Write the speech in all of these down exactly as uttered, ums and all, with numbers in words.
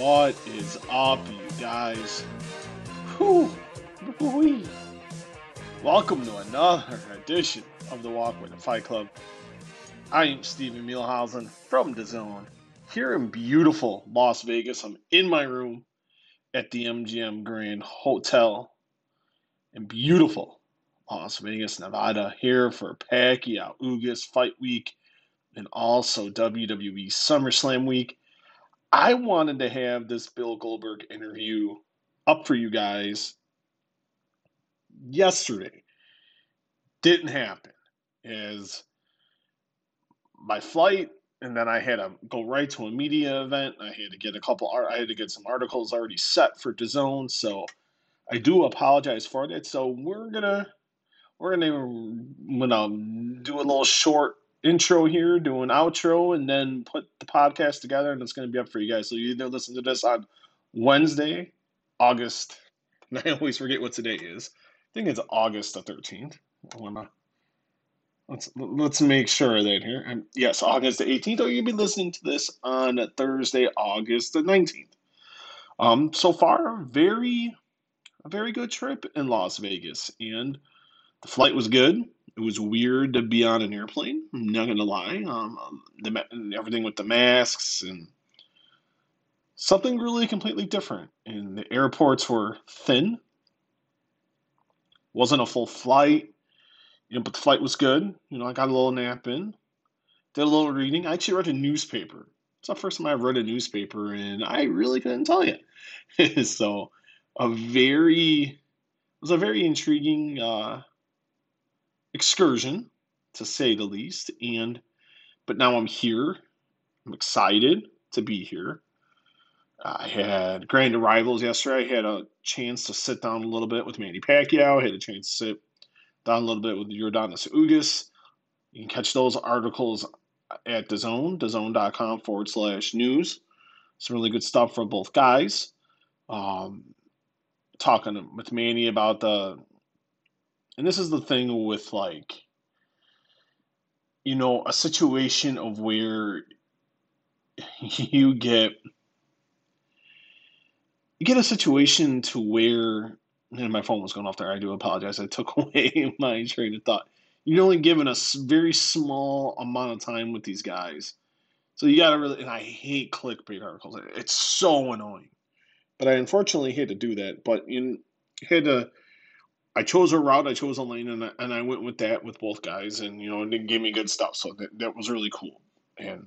What is up, you guys? Whew. Whee. Welcome to another edition of The Walkway to Fight Club. I am Steven Mielhausen from D A Z N. Here in beautiful Las Vegas, I'm in my room at the M G M Grand Hotel in beautiful Las Vegas, Nevada, here for Pacquiao Ugas Fight Week and also W W E SummerSlam Week. I wanted to have this Bill Goldberg interview up for you guys yesterday. Didn't happen. Is my flight, and then I had to go right to a media event. I had to get a couple. I had to get some articles already set for D A Z N, so I do apologize for that. So we're gonna we're gonna gonna do a little short intro here, do an outro, and then put the podcast together, and it's going to be up for you guys. So you either listen to this on Wednesday, August, and I always forget what today is. I think it's August the thirteenth. I wanna let's let's make sure that here. Um, yes, August the eighteenth. Or you'll be listening to this on Thursday, August the nineteenth. Um, so far, very a very good trip in Las Vegas, and the flight was good. It was weird to be on an airplane. I'm not going to lie. Um, the, everything with the masks and something really completely different. And the airports were thin. Wasn't a full flight, you know, but the flight was good. You know, I got a little nap in. Did a little reading. I actually read a newspaper. It's the first time I've read a newspaper, and I really couldn't tell you. so a very, it was a very intriguing uh excursion, to say the least, and but now I'm here. I'm excited to be here. I had grand arrivals yesterday. I had a chance to sit down a little bit with Manny Pacquiao. I had a chance to sit down a little bit with Yordanis Ugas. You can catch those articles at D A Z N, D A Z N dot com forward slash news. Some really good stuff for both guys. Um, talking with Manny about the And this is the thing with, like, you know, a situation of where you get, you get a situation to where, and my phone was going off there, I do apologize, I took away my train of thought. You're only given a very small amount of time with these guys. So you got to really, and I hate clickbait articles. It's so annoying. But I unfortunately had to do that, but you had to, I chose a route, I chose a lane, and I, and I went with that with both guys, and, you know, it gave me good stuff, so that, that was really cool. And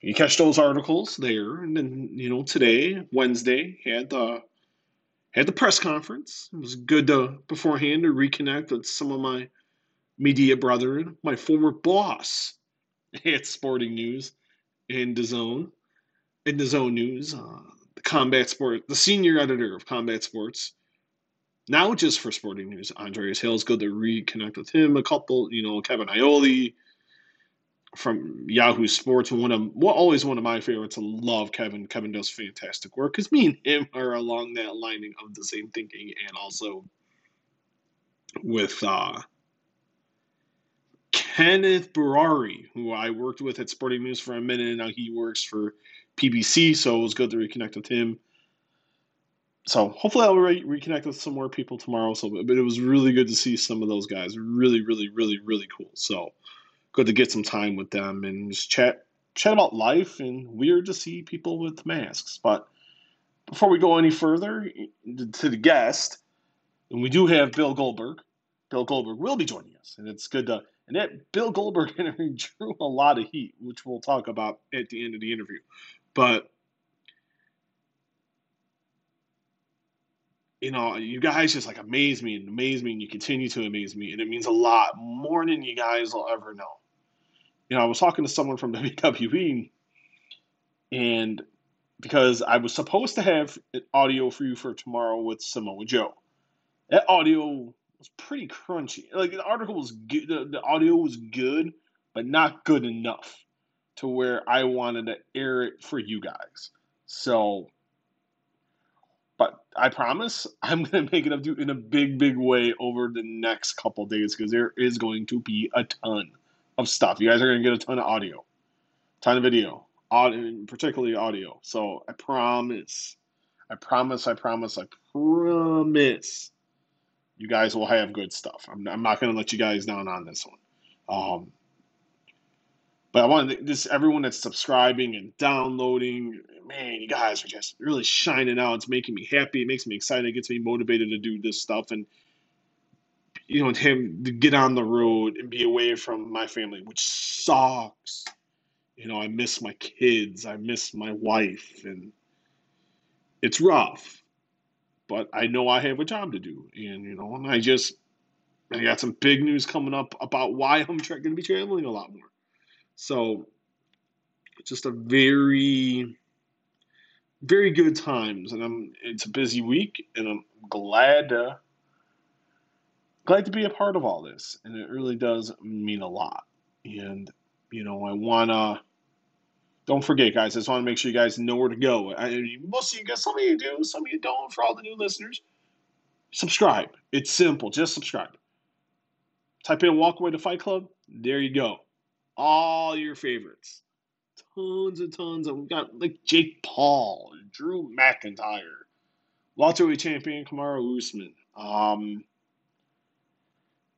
you catch those articles there, and then, you know, today, Wednesday, had the had the press conference. It was good to, beforehand, to reconnect with some of my media brethren, my former boss at Sporting News and D A Z N, and D A Z N News, uh, the Combat Sports, the senior editor of Combat Sports. Now just for Sporting News, Andreas Hill is good to reconnect with him. A couple, you know, Kevin Aioli from Yahoo Sports, one of well, always one of my favorites. I love Kevin. Kevin does fantastic work because me and him are along that lining of the same thinking, and also with uh, Kenneth Berari, who I worked with at Sporting News for a minute, and now he works for P B C, so it was good to reconnect with him. So hopefully I'll re- reconnect with some more people tomorrow. So, but it was really good to see some of those guys. Really, really, really, really cool. So good to get some time with them and just chat, chat about life. And weird to see people with masks. But before we go any further to the guest, and we do have Bill Goldberg. Bill Goldberg will be joining us, and it's good to. And that Bill Goldberg interview drew a lot of heat, which we'll talk about at the end of the interview. But you know, you guys just, like, amaze me and amaze me, and you continue to amaze me, and it means a lot more than you guys will ever know. You know, I was talking to someone from W W E, and because I was supposed to have an audio for you for tomorrow with Samoa Joe. That audio was pretty crunchy. Like, the article was good, the, the audio was good, but not good enough to where I wanted to air it for you guys. So but I promise I'm going to make it up to you in a big, big way over the next couple of days, because there is going to be a ton of stuff. You guys are going to get a ton of audio, ton of video, audio, particularly audio. So I promise, I promise, I promise, I promise you guys will have good stuff. I'm, I'm not going to let you guys down on this one. Um, but I want this, everyone that's subscribing and downloading, man, you guys are just really shining out. It's making me happy. It makes me excited. It gets me motivated to do this stuff. And, you know, him to get on the road and be away from my family, which sucks. You know, I miss my kids. I miss my wife. And it's rough. But I know I have a job to do. And, you know, and I just, I got some big news coming up about why I'm tra- going to be traveling a lot more. So it's just a very, very good times. And I'm, it's a busy week. And I'm glad to. Glad to be a part of all this, and it really does mean a lot. And, you know, I want to, don't forget, guys, I just want to make sure you guys know where to go. I, most of you guys, some of you do, some of you don't, for all the new listeners. Subscribe. It's simple. Just subscribe. Type in Walkway to Fight Club. There you go. All your favorites. Tons and tons. We've got, like, Jake Paul, Drew McIntyre, welterweight champion Kamaru Usman. Um...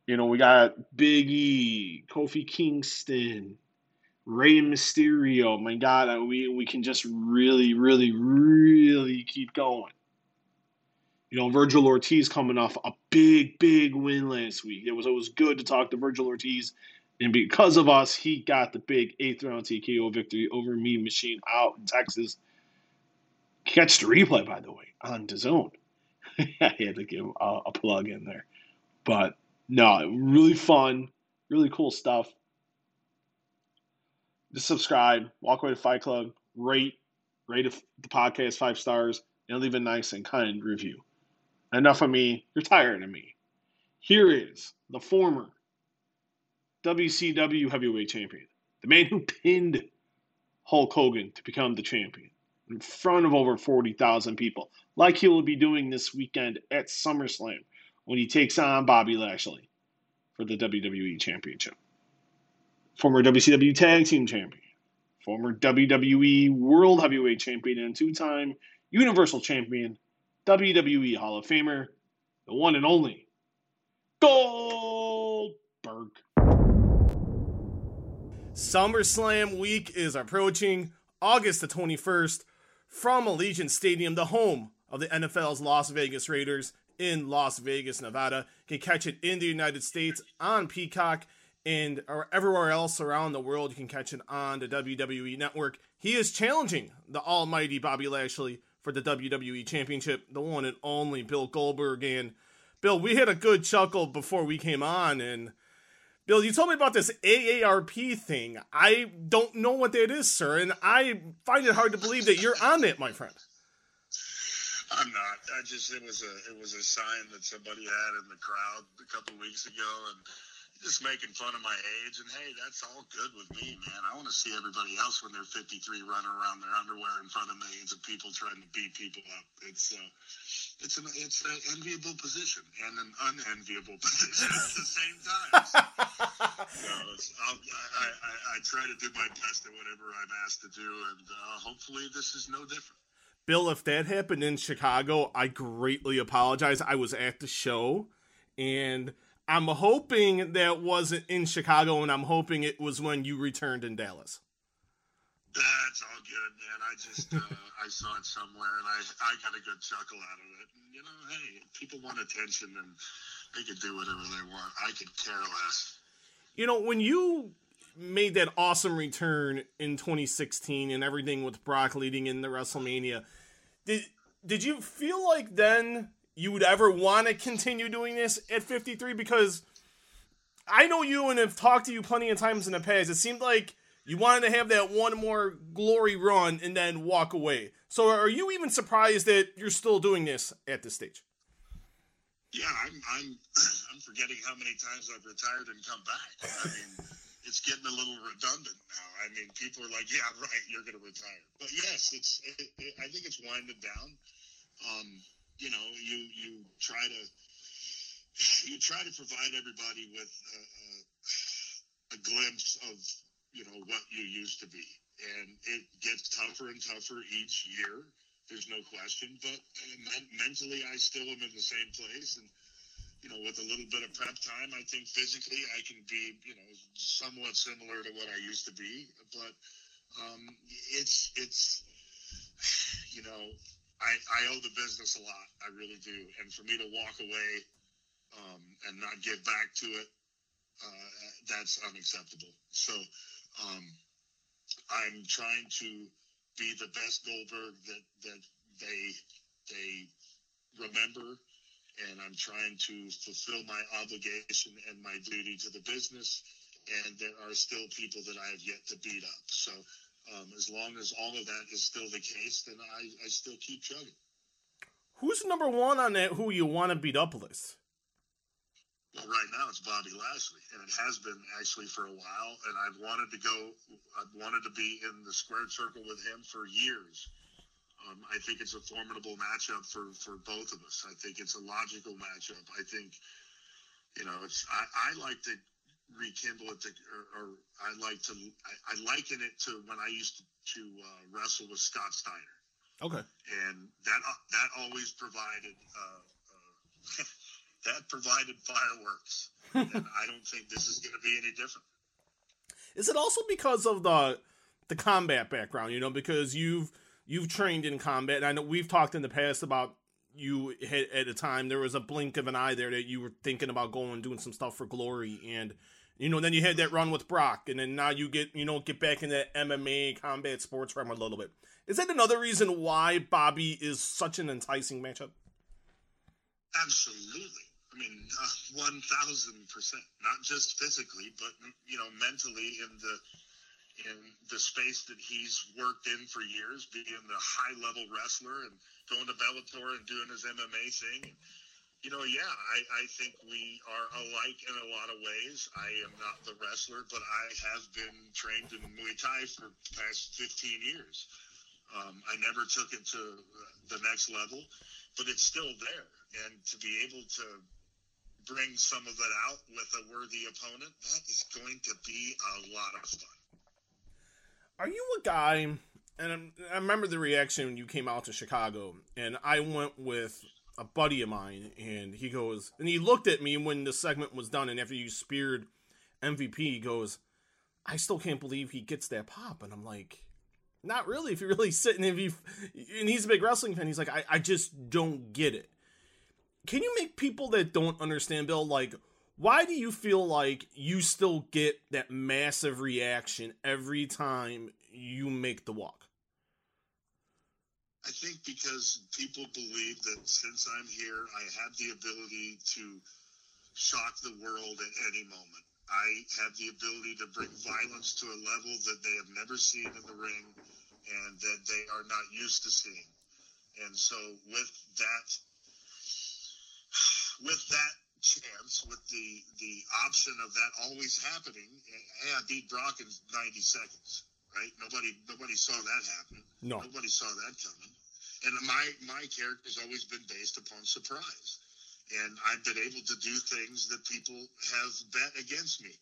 You know, we got Big E, Kofi Kingston, Rey Mysterio. My God, we, we can just really, really, really keep going. You know, Virgil Ortiz coming off a big, big win last week. It was, it was good to talk to Virgil Ortiz. And because of us, he got the big eighth round T K O victory over Mean Machine out in Texas. Catch the replay, by the way, on DAZN. I had to give a, a plug in there. But... no, really fun, really cool stuff. Just subscribe, Walk Away to Fight Club, rate, rate the podcast five stars, and leave a nice and kind review. Enough of me, you're tired of me. Here is the former W C W heavyweight champion, the man who pinned Hulk Hogan to become the champion in front of over forty thousand people, like he will be doing this weekend at SummerSlam, when he takes on Bobby Lashley for the W W E Championship. Former W C W Tag Team Champion. Former W W E World Heavyweight Champion and two-time Universal Champion. W W E Hall of Famer. The one and only Goldberg. SummerSlam week is approaching. August the twenty-first from Allegiant Stadium, the home of the N F L's Las Vegas Raiders, in Las Vegas, Nevada. You can catch it in the United States on Peacock, and everywhere else around the world you can catch it on the W W E Network. He is challenging the almighty Bobby Lashley for the W W E Championship, the one and only Bill Goldberg. And Bill, we had a good chuckle before we came on, and Bill, you told me about this A A R P thing. I don't know what that is, sir, and I find it hard to believe that you're on that, my friend. I'm not. I just it was a it was a sign that somebody had in the crowd a couple of weeks ago, and just making fun of my age. And hey, that's all good with me, man. I want to see everybody else when they're fifty-three running around their underwear in front of millions of people trying to beat people up. It's uh, it's an it's an enviable position and an unenviable position at the same time. So, so I, I, I I try to do my best at whatever I'm asked to do, and uh, hopefully this is no different. Bill, if that happened in Chicago, I greatly apologize. I was at the show, and I'm hoping that wasn't in Chicago, and I'm hoping it was when you returned in Dallas. That's all good, man. I just, uh, I saw it somewhere, and I, I got a good chuckle out of it. And, you know, hey, people want attention, and they can do whatever they want. I could care less. You know, when you made that awesome return in twenty sixteen and everything with Brock leading into WrestleMania, Did did you feel like then you would ever want to continue doing this at fifty-three? Because I know you and have talked to you plenty of times in the past. It seemed like you wanted to have that one more glory run and then walk away. So are you even surprised that you're still doing this at this stage? Yeah, I'm I'm, I'm forgetting how many times I've retired and come back. I mean, it's getting a little redundant now. I mean, people are like, yeah, right, you're going to retire. But yes, it's. It, it, I think it's winded down. Um, you know, you, you try to you try to provide everybody with a, a, a glimpse of, you know, what you used to be. and it gets tougher and tougher each year. There's no question. But mentally, I still am in the same place. And, you know, with a little bit of prep time, I think physically I can be, you know, somewhat similar to what I used to be. But um, it's, it's, you know, I, I owe the business a lot. I really do. And for me to walk away um, and not give back to it, uh, that's unacceptable. So um, I'm trying to be the best Goldberg that, that they they remember, and I'm trying to fulfill my obligation and my duty to the business, and there are still people that I have yet to beat up. So um, as long as all of that is still the case, then I, I still keep chugging. Who's number one on that who you want to beat up list? Well, right now it's Bobby Lashley, and it has been actually for a while, and I've wanted to go, I've wanted to be in the squared circle with him for years. Um, I think it's a formidable matchup for, for both of us. I think it's a logical matchup. I think, you know, it's I, I like to rekindle it, to, or, or I like to I, I liken it to when I used to, to uh, wrestle with Scott Steiner. Okay. And that that always provided uh, uh, that provided fireworks, and I don't think this is going to be any different. Is it also because of the the combat background? You know, because you've. You've trained in combat, and I know we've talked in the past about you had, at a time, there was a blink of an eye there that you were thinking about going and doing some stuff for Glory, and, you know, then you had that run with Brock, and then now you get, you know, get back in that M M A combat sports realm a little bit. Is that another reason why Bobby is such an enticing matchup? Absolutely. I mean, uh, one thousand percent, not just physically, but, you know, mentally in the... in the space that he's worked in for years, being the high-level wrestler and going to Bellator and doing his M M A thing. You know, yeah, I, I think we are alike in a lot of ways. I am not the wrestler, but I have been trained in Muay Thai for the past fifteen years. Um, I never took it to the next level, but it's still there. And to be able to bring some of that out with a worthy opponent, that is going to be a lot of fun. Are you a guy, and I remember the reaction when you came out to Chicago, and I went with a buddy of mine, and he goes, and he looked at me when the segment was done, and after you speared M V P, he goes, I still can't believe he gets that pop. And I'm like, not really, if you're really sitting, if you, and he's a big wrestling fan, he's like, I, I just don't get it. Can you make people that don't understand, Bill, like, why do you feel like you still get that massive reaction every time you make the walk? I think because people believe that since I'm here, I have the ability to shock the world at any moment. I have the ability to bring violence to a level that they have never seen in the ring and that they are not used to seeing. And so with that, with that, chance, with the the option of that always happening, hey, I beat Brock in ninety seconds, right? Nobody nobody saw that happen. No, nobody saw that coming. And my my character's always been based upon surprise, and I've been able to do things that people have bet against me,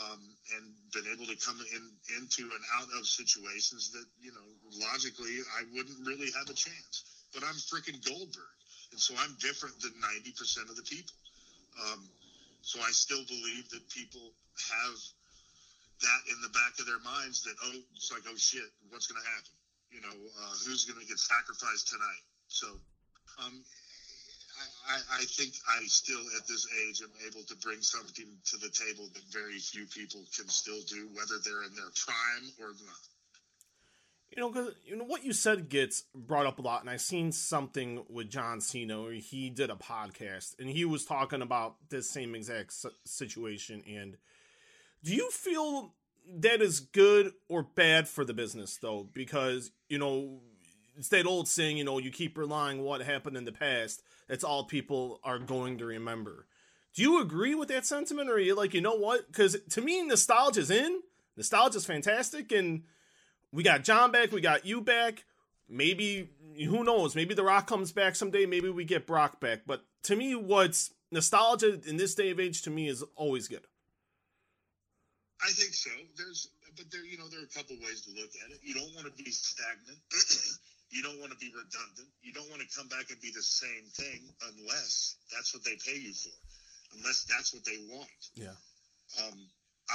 um and been able to come in into and out of situations that, you know, logically I wouldn't really have a chance, but I'm freaking Goldberg, and so I'm different than ninety percent of the people. Um, so I still believe that people have that in the back of their minds, that, oh, it's like, oh, shit, what's going to happen? You know, uh, who's going to get sacrificed tonight? So um, I, I think I still, at this age, am able to bring something to the table that very few people can still do, whether they're in their prime or not. You know, cause, you know, what you said gets brought up a lot, and I seen something with John Cena where he did a podcast, and he was talking about this same exact situation. And do you feel that is good or bad for the business, though? Because, you know, it's that old saying, you know, you keep relying on what happened in the past. That's all people are going to remember. Do you agree with that sentiment, or are you like, you know what? Because to me, nostalgia's in. Nostalgia's fantastic, and... we got John back. We got you back. Maybe, who knows? Maybe The Rock comes back someday. Maybe we get Brock back. But to me, what's nostalgia in this day of age, to me, is always good. I think so. There's but there, you know, there are a couple ways to look at it. You don't want to be stagnant. You don't want to be redundant. You don't want to come back and be the same thing unless that's what they pay you for, unless that's what they want. Yeah. Um,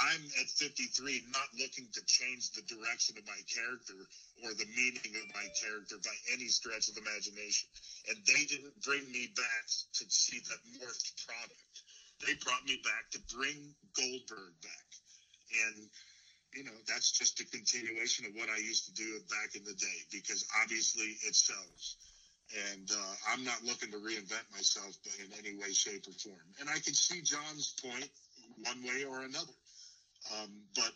I'm at fifty-three not looking to change the direction of my character or the meaning of my character by any stretch of the imagination. And they didn't bring me back to see that morphed product. They brought me back to bring Goldberg back. And, you know, that's just a continuation of what I used to do back in the day because obviously it sells. And uh, I'm not looking to reinvent myself in any way, shape, or form. And I can see John's point one way or another. Um, but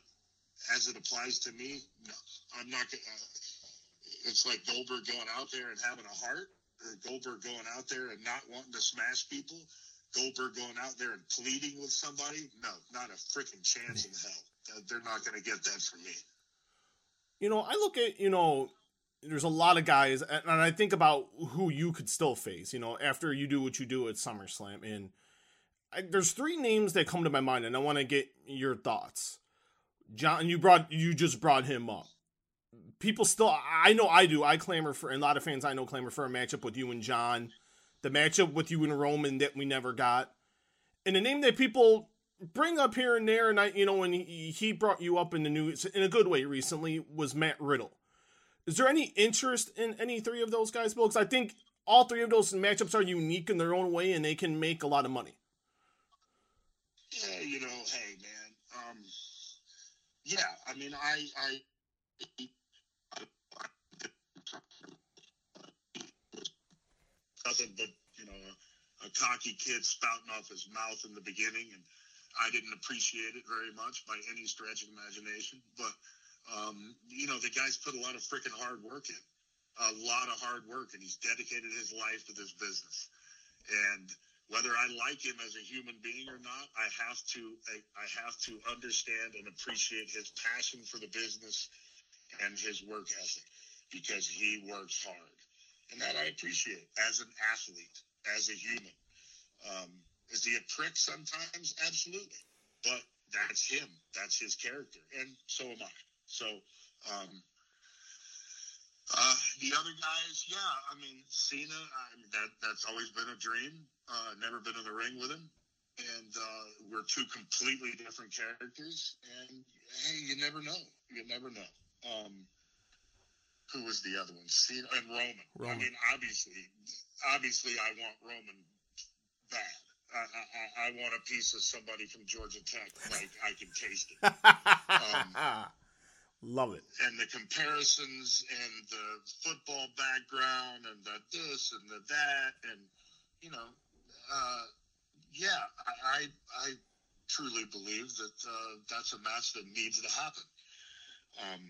as it applies to me, no, I'm not going uh, to. It's like Goldberg going out there and having a heart, or Goldberg going out there and not wanting to smash people, Goldberg going out there and pleading with somebody. No, not a freaking chance in hell. They're not going to get that from me. You know, I look at, you know, there's a lot of guys, and I think about who you could still face, you know, after you do what you do at SummerSlam. And I, there's three names that come to my mind, and I want to get your thoughts. John, you brought, you just brought him up. People still, I know I do, I clamor for, and a lot of fans I know clamor for a matchup with you and John. The matchup with you and Roman that we never got. And the name that people bring up here and there, and I, you know, and he, he brought you up in the news in a good way recently, was Matt Riddle. Is there any interest in any three of those guys, Bill? Because I think all three of those matchups are unique in their own way, and they can make a lot of money. Yeah, you know, hey, man. Um, yeah, I mean, I... I, I, I nothing but, you know, a, a cocky kid spouting off his mouth in the beginning, and I didn't appreciate it very much by any stretch of imagination. But, um, you know, the guy's put a lot of freaking hard work in, a lot of hard work, and he's dedicated his life to this business. And whether I like him as a human being or not, I have to, I, I have to understand and appreciate his passion for the business and his work ethic, because he works hard. And that I appreciate as an athlete, as a human. Um, is he a prick sometimes? Absolutely. But that's him. That's his character. And so am I. So um, uh, the other guys, yeah, I mean, Cena, I mean, that, that's always been a dream. Uh, never been in the ring with him. And uh, we're two completely different characters. And, hey, you never know. You never know. Um Who was the other one? Cena and Roman. Roman. I mean, obviously, obviously, I want Roman bad. I, I, I want a piece of somebody from Georgia Tech. Like I can taste it. Um, Love it. And the comparisons, and the football background, and the this and the that, and you know, uh, yeah, I, I I truly believe that uh, that's a match that needs to happen. Um.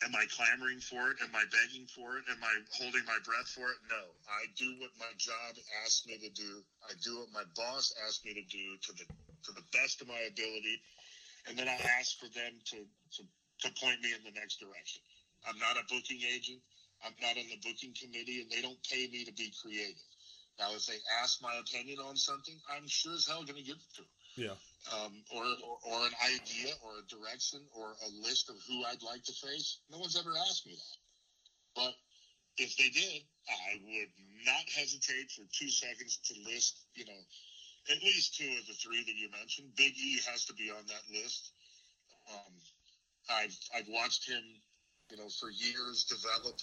Am I clamoring for it? Am I begging for it? Am I holding my breath for it? No. I do what my job asks me to do. I do what my boss asks me to do to the to the best of my ability. And then I ask for them to, to, to point me in the next direction. I'm not a booking agent. I'm not on the booking committee, and they don't pay me to be creative. Now, if they ask my opinion on something, I'm sure as hell going to give it to them. Yeah. Um, or, or or an idea or a direction or a list of who I'd like to face. No one's ever asked me that. But if they did, I would not hesitate for two seconds to list, you know, at least two of the three that you mentioned. Big E has to be on that list. Um, I've I've watched him, you know, for years develop,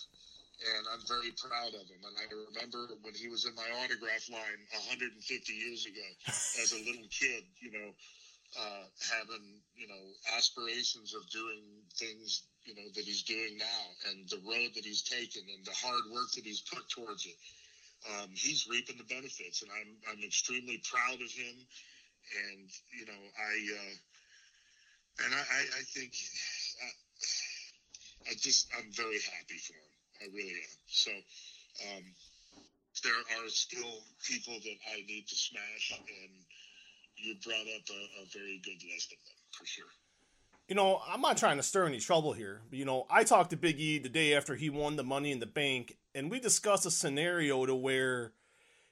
and I'm very proud of him. And I remember when he was in my autograph line one hundred fifty years ago as a little kid, you know, uh, having, you know, aspirations of doing things, you know, that he's doing now, and the road that he's taken and the hard work that he's put towards it. Um, he's reaping the benefits, and I'm, I'm extremely proud of him. And, you know, I, uh, and I, I, I think I, I just, I'm very happy for him. I really am. So um, there are still people that I need to smash, and you brought up a, a very good list of them, for sure. You know, I'm not trying to stir any trouble here. But, you know, I talked to Big E the day after he won the Money in the Bank, and we discussed a scenario to where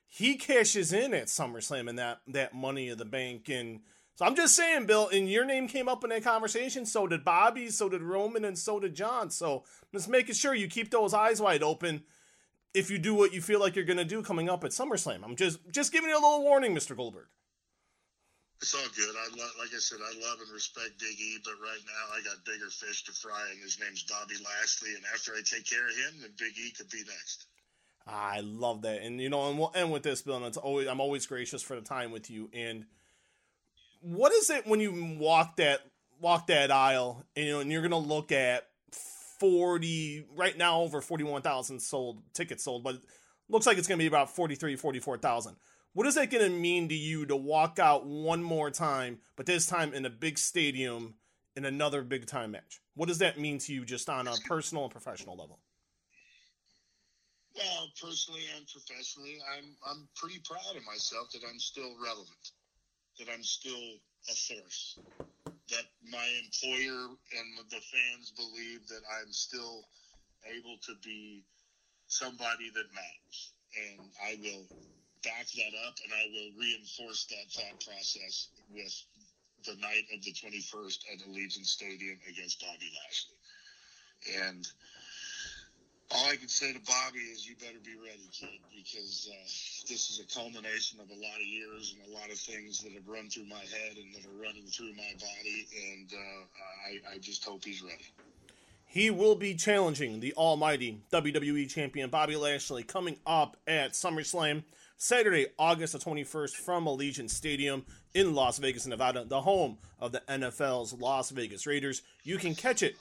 he cashes in at SummerSlam in that, that Money in the Bank, and So I'm just saying, Bill, and your name came up in that conversation. So did Bobby, so did Roman, and so did John. So I'm just making sure you keep those eyes wide open if you do what you feel like you're going to do coming up at SummerSlam. I'm just just giving you a little warning, Mister Goldberg. It's all good. I lo- like I said, I love and respect Big E, but right now I got bigger fish to fry, and his name's Bobby Lashley. And after I take care of him, then Big E could be next. I love that. And, you know, and we'll end with this, Bill, and it's always, I'm always gracious for the time with you. And what is it when you walk that walk that aisle, and, you know, and you're going to look at forty, right now over forty-one thousand sold, tickets sold, but it looks like it's going to be about forty-three, forty-four thousand. What is that going to mean to you to walk out one more time, but this time in a big stadium in another big time match? What does that mean to you just on a personal and professional level? Well, personally and professionally, I'm I'm pretty proud of myself that I'm still relevant, that I'm still a force, that my employer and the fans believe that I'm still able to be somebody that matters. And I will back that up, and I will reinforce that thought process with the night of the twenty-first at Allegiant Stadium against Bobby Lashley. And all I can say to Bobby is, you better be ready, kid, because uh, this is a culmination of a lot of years and a lot of things that have run through my head and that are running through my body, and uh, I, I just hope he's ready. He will be challenging the almighty W W E champion Bobby Lashley coming up at SummerSlam, Saturday, August the twenty-first from Allegiant Stadium in Las Vegas, Nevada, the home of the N F L's Las Vegas Raiders. You can catch it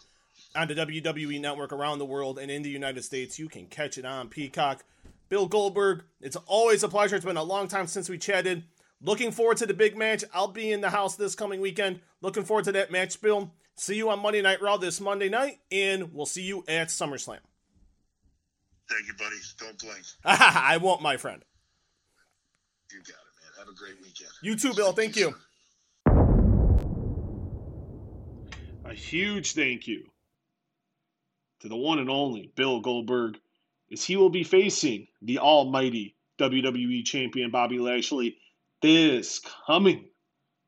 on the W W E Network around the world, and in the United States, you can catch it on Peacock. Bill Goldberg, it's always a pleasure. It's been a long time since we chatted. Looking forward to the big match. I'll be in the house this coming weekend. Looking forward to that match, Bill. See you on Monday Night Raw this Monday night, and we'll see you at SummerSlam. Thank you, buddy. Don't blink. I won't, my friend. You got it, man. Have a great weekend. You too, Bill. Thank you. A huge thank you to the one and only Bill Goldberg, as he will be facing the almighty W W E champion Bobby Lashley this coming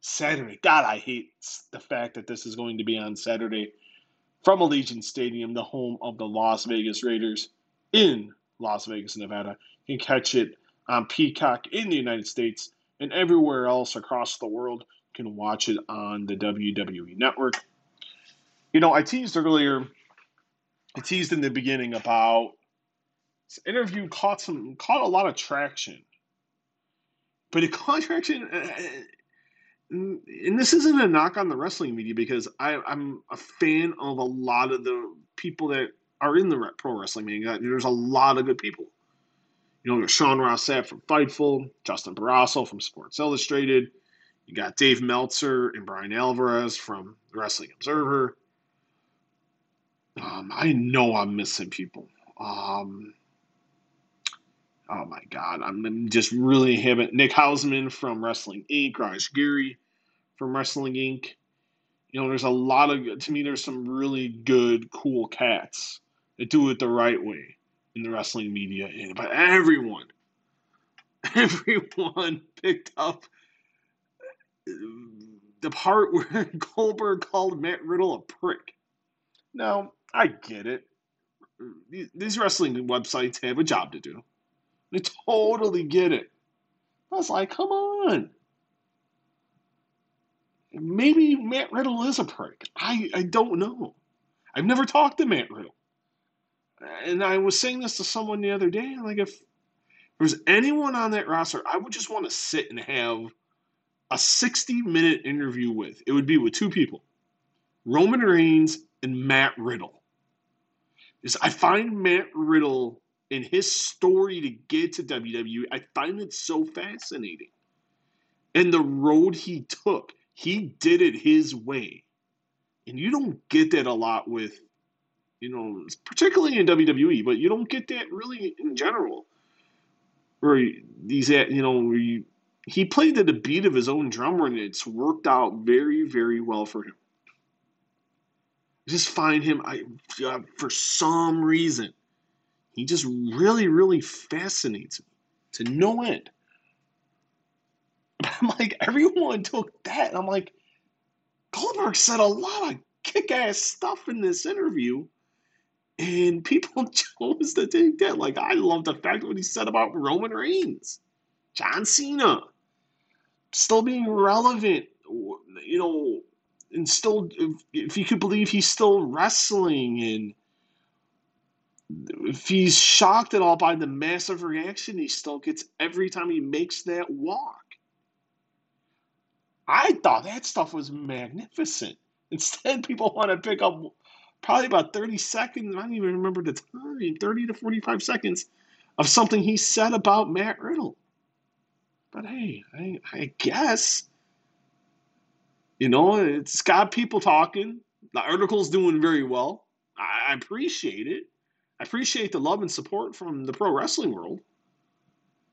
Saturday. God, I hate the fact that this is going to be on Saturday from Allegiant Stadium, the home of the Las Vegas Raiders in Las Vegas, Nevada. You can catch it on Peacock in the United States, and everywhere else across the world, you can watch it on the W W E Network. You know, I teased earlier, I teased in the beginning about this interview caught some caught a lot of traction. But it caught traction, and this isn't a knock on the wrestling media, because I, I'm a fan of a lot of the people that are in the pro wrestling media. There's a lot of good people. You know, there's Sean Ross Sapp from Fightful, Justin Barrasso from Sports Illustrated. You got Dave Meltzer and Brian Alvarez from The Wrestling Observer. Um, I know I'm missing people. Um, oh, my God. I'm just really having Nick Hausman from Wrestling Incorporated, Raj Geary from Wrestling Incorporated. You know, there's a lot of, to me, there's some really good, cool cats that do it the right way in the wrestling media, but everyone, everyone picked up the part where Goldberg called Matt Riddle a prick. Now, I get it. These wrestling websites have a job to do. I totally get it. I was like, come on. Maybe Matt Riddle is a prick. I, I don't know. I've never talked to Matt Riddle. And I was saying this to someone the other day, like, if there was anyone on that roster I would just want to sit and have a sixty-minute interview with, it would be with two people, Roman Reigns and Matt Riddle. Because I find Matt Riddle and his story to get to W W E, I find it so fascinating. And the road he took, he did it his way. And you don't get that a lot with, you know, particularly in W W E, but you don't get that really in general. Where these, you know, where you, he played to the beat of his own drummer, and it's worked out very, very well for him. I just find him, I uh, for some reason, he just really, really fascinates me to no end. But I'm like, everyone took that. And I'm like, Goldberg said a lot of kick-ass stuff in this interview, and people chose to take that. Like, I love the fact what he said about Roman Reigns, John Cena, still being relevant, you know, and still, if, if you could believe he's still wrestling, and if he's shocked at all by the massive reaction he still gets every time he makes that walk. I thought that stuff was magnificent. Instead, people want to pick up probably about thirty seconds, I don't even remember the time, thirty to forty-five seconds of something he said about Matt Riddle. But hey, I, I guess, you know, it's got people talking. The article's doing very well. I appreciate it. I appreciate the love and support from the pro wrestling world.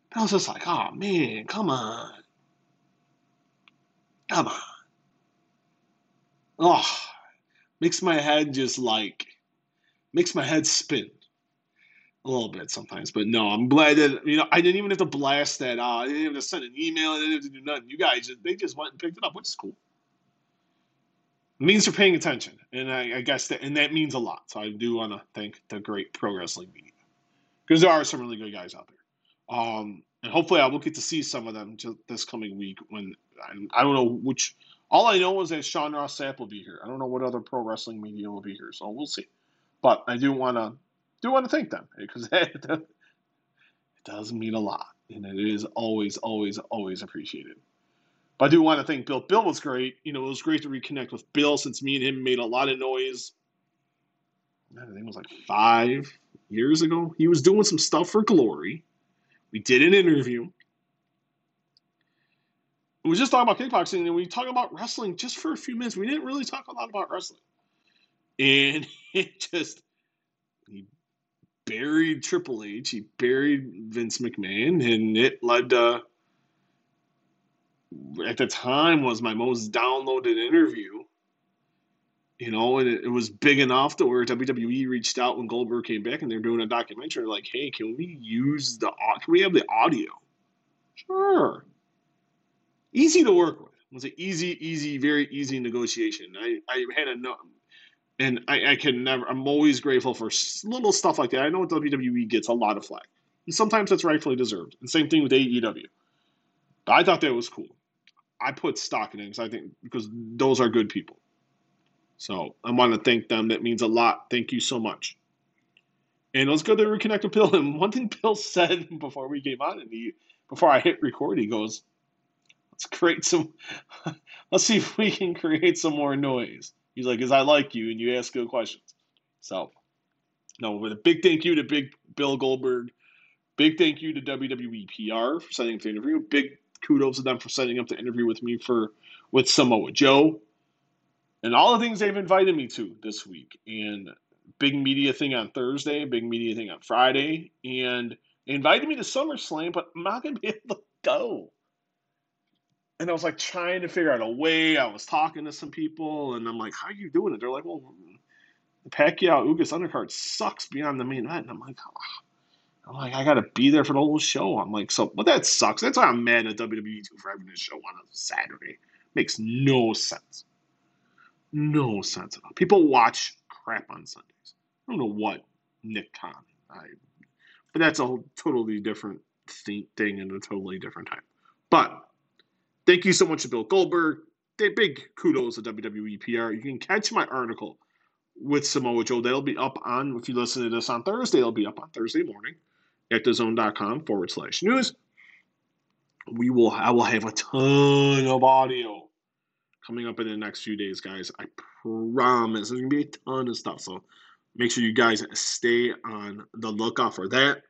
But I was just like, oh, man, come on. Come on. Oh, makes my head just like, makes my head spin a little bit sometimes. But no, I'm glad that, you know, I didn't even have to blast that out. I didn't even have to send an email. I didn't have to do nothing. You guys, they just went and picked it up, which is cool. It means they're paying attention. And I, I guess that, and that means a lot. So I do want to thank the great pro wrestling media, because there are some really good guys out there. Um, and hopefully I will get to see some of them just this coming week when, I, I don't know which. All I know is that Sean Ross Sapp will be here. I don't know what other pro wrestling media will be here, so we'll see. But I do want to do want to thank them, because it does mean a lot, and it is always, always, always appreciated. But I do want to thank Bill. Bill was great. You know, it was great to reconnect with Bill, since me and him made a lot of noise. I think it was like five years ago. He was doing some stuff for Glory. We did an interview. We were just talking about kickboxing, and we talked about wrestling just for a few minutes. We didn't really talk a lot about wrestling. And it just, he buried Triple H. He buried Vince McMahon, and it led to, at the time, was my most downloaded interview. You know, and it, it was big enough to where W W E reached out when Goldberg came back, and they're doing a documentary. Like, hey, can we use the, can we have the audio? Sure. Easy to work with. It was an easy, easy, very easy negotiation. I, I had enough, and I, I can never, I'm always grateful for little stuff like that. I know W W E gets a lot of flack, and sometimes that's rightfully deserved. And same thing with A E W. But I thought that was cool. I put stock in it because I think, because those are good people. So I want to thank them. That means a lot. Thank you so much. And let's go to reconnect with Bill. And one thing Bill said before we came on, and he, before I hit record, he goes, Let's create some, let's see if we can create some more noise. He's like, because I like you and you ask good questions. So, no, with a big thank you to Big Bill Goldberg. Big thank you to W W E P R for setting up the interview. Big kudos to them for setting up the interview with me for with Samoa Joe. And all the things they've invited me to this week. And big media thing on Thursday, big media thing on Friday. And they invited me to SummerSlam, but I'm not going to be able to go. And I was like trying to figure out a way. I was talking to some people, and I'm like, "How are you doing it?" They're like, "Well, the Pacquiao Ugas undercard sucks beyond the main event." And I'm like, oh. "I'm like, I gotta be there for the whole show." I'm like, "So, but that sucks." That's why I'm mad at W W E too for having this show on a Saturday. Makes no sense. No sense at all. People watch crap on Sundays. I don't know what Nick Khan. I, but that's a whole totally different thing and a totally different time. But thank you so much to Bill Goldberg. Big kudos to W W E P R. You can catch my article with Samoa Joe. That'll be up on, if you listen to this on Thursday, it'll be up on Thursday morning at DAZN.com forward slash news. We will, I will have a ton of audio coming up in the next few days, guys. I promise. There's going to be a ton of stuff. So make sure you guys stay on the lookout for that.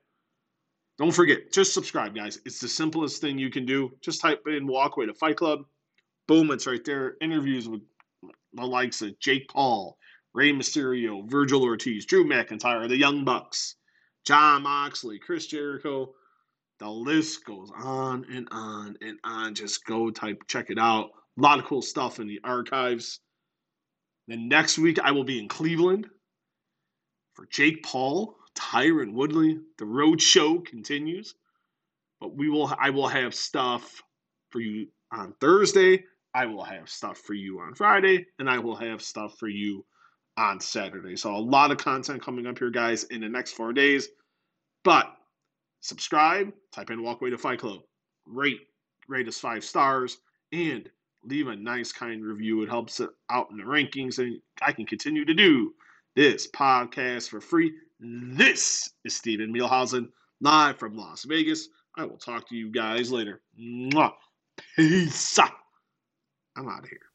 Don't forget, just subscribe, guys. It's the simplest thing you can do. Just type in Walkway to Fight Club. Boom, it's right there. Interviews with the likes of Jake Paul, Rey Mysterio, Virgil Ortiz, Drew McIntyre, the Young Bucks, John Moxley, Chris Jericho. The list goes on and on and on. Just go type, check it out. A lot of cool stuff in the archives. Then next week, I will be in Cleveland for Jake Paul, Tyron Woodley. The road show continues, but we will. I will have stuff for you on Thursday. I will have stuff for you on Friday, and I will have stuff for you on Saturday. So a lot of content coming up here, guys, in the next four days. But subscribe, type in Walkway to Fight Club, rate, rate us five stars, and leave a nice, kind review. It helps it out in the rankings, and I can continue to do this podcast for free. This is Steven Mielhausen, live from Las Vegas. I will talk to you guys later. Mwah. Peace. I'm out of here.